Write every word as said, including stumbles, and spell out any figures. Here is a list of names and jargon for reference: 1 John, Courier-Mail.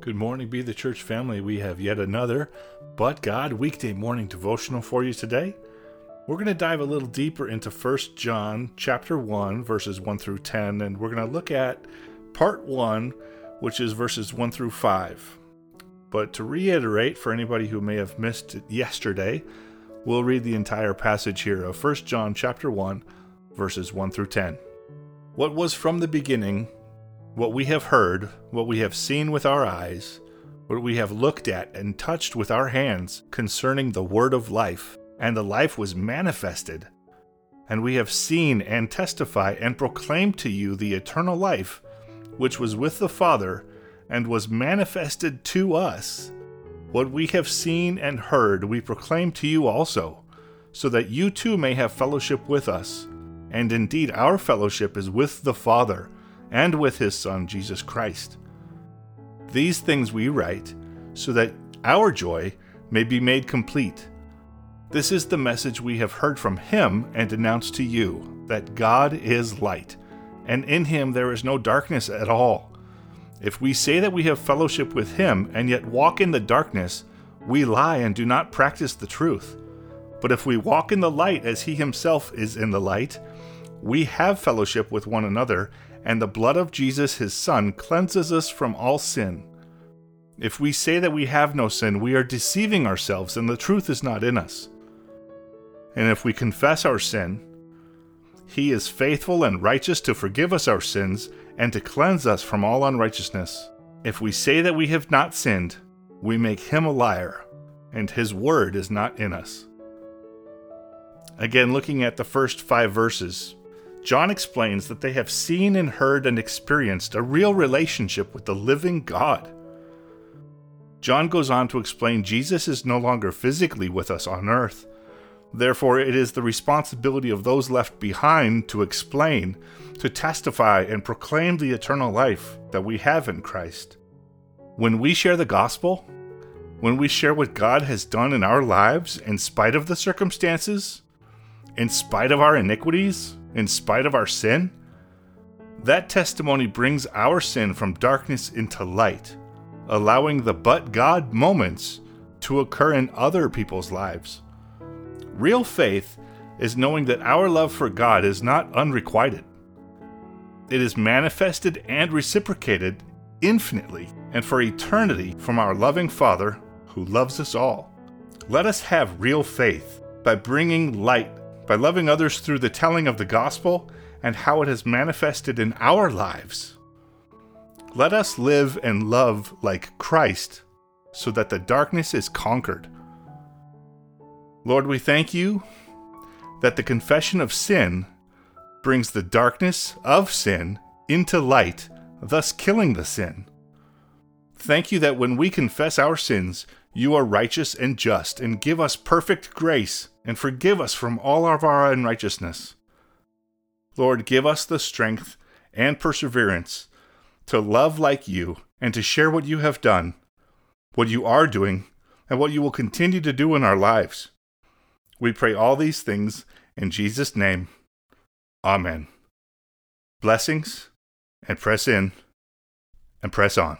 Good morning, Be the Church family. We have yet another But God weekday morning devotional for you today. We're going to dive a little deeper into First John chapter one, verses one through ten, and we're going to look at part one, which is verses one through five. But to reiterate, for anybody who may have missed it yesterday, we'll read the entire passage here of First John chapter one, verses one through ten. What was from the beginning, what we have heard, what we have seen with our eyes, what we have looked at and touched with our hands concerning the word of life, and the life was manifested, and we have seen and testify and proclaim to you the eternal life, which was with the Father and was manifested to us. What we have seen and heard we proclaim to you also, so that you too may have fellowship with us. And indeed our fellowship is with the Father and with his Son, Jesus Christ. These things we write so that our joy may be made complete. This is the message we have heard from him and announced to you, that God is light, and in him there is no darkness at all. If we say that we have fellowship with him and yet walk in the darkness, we lie and do not practice the truth. But if we walk in the light as he himself is in the light, we have fellowship with one another, and the blood of Jesus, his Son, cleanses us from all sin. If we say that we have no sin, we are deceiving ourselves, and the truth is not in us. And if we confess our sin, he is faithful and righteous to forgive us our sins and to cleanse us from all unrighteousness. If we say that we have not sinned, we make him a liar, and his word is not in us. Again, looking at the first five verses, John explains that they have seen and heard and experienced a real relationship with the living God. John goes on to explain Jesus is no longer physically with us on earth. Therefore, it is the responsibility of those left behind to explain, to testify, and proclaim the eternal life that we have in Christ. When we share the gospel, when we share what God has done in our lives in spite of the circumstances, in spite of our iniquities, in spite of our sin, that testimony brings our sin from darkness into light, allowing the but God moments to occur in other people's lives. Real faith is knowing that our love for God is not unrequited. It is manifested and reciprocated infinitely and for eternity from our loving Father who loves us all. Let us have real faith by bringing light, by loving others through the telling of the gospel and how it has manifested in our lives. Let us live and love like Christ so that the darkness is conquered. Lord, we thank you that the confession of sin brings the darkness of sin into light, thus killing the sin. Thank you that when we confess our sins, you are righteous and just, and give us perfect grace and forgive us from all of our unrighteousness. Lord, give us the strength and perseverance to love like you and to share what you have done, what you are doing, and what you will continue to do in our lives. We pray all these things in Jesus' name. Amen. Blessings, and press in, and press on.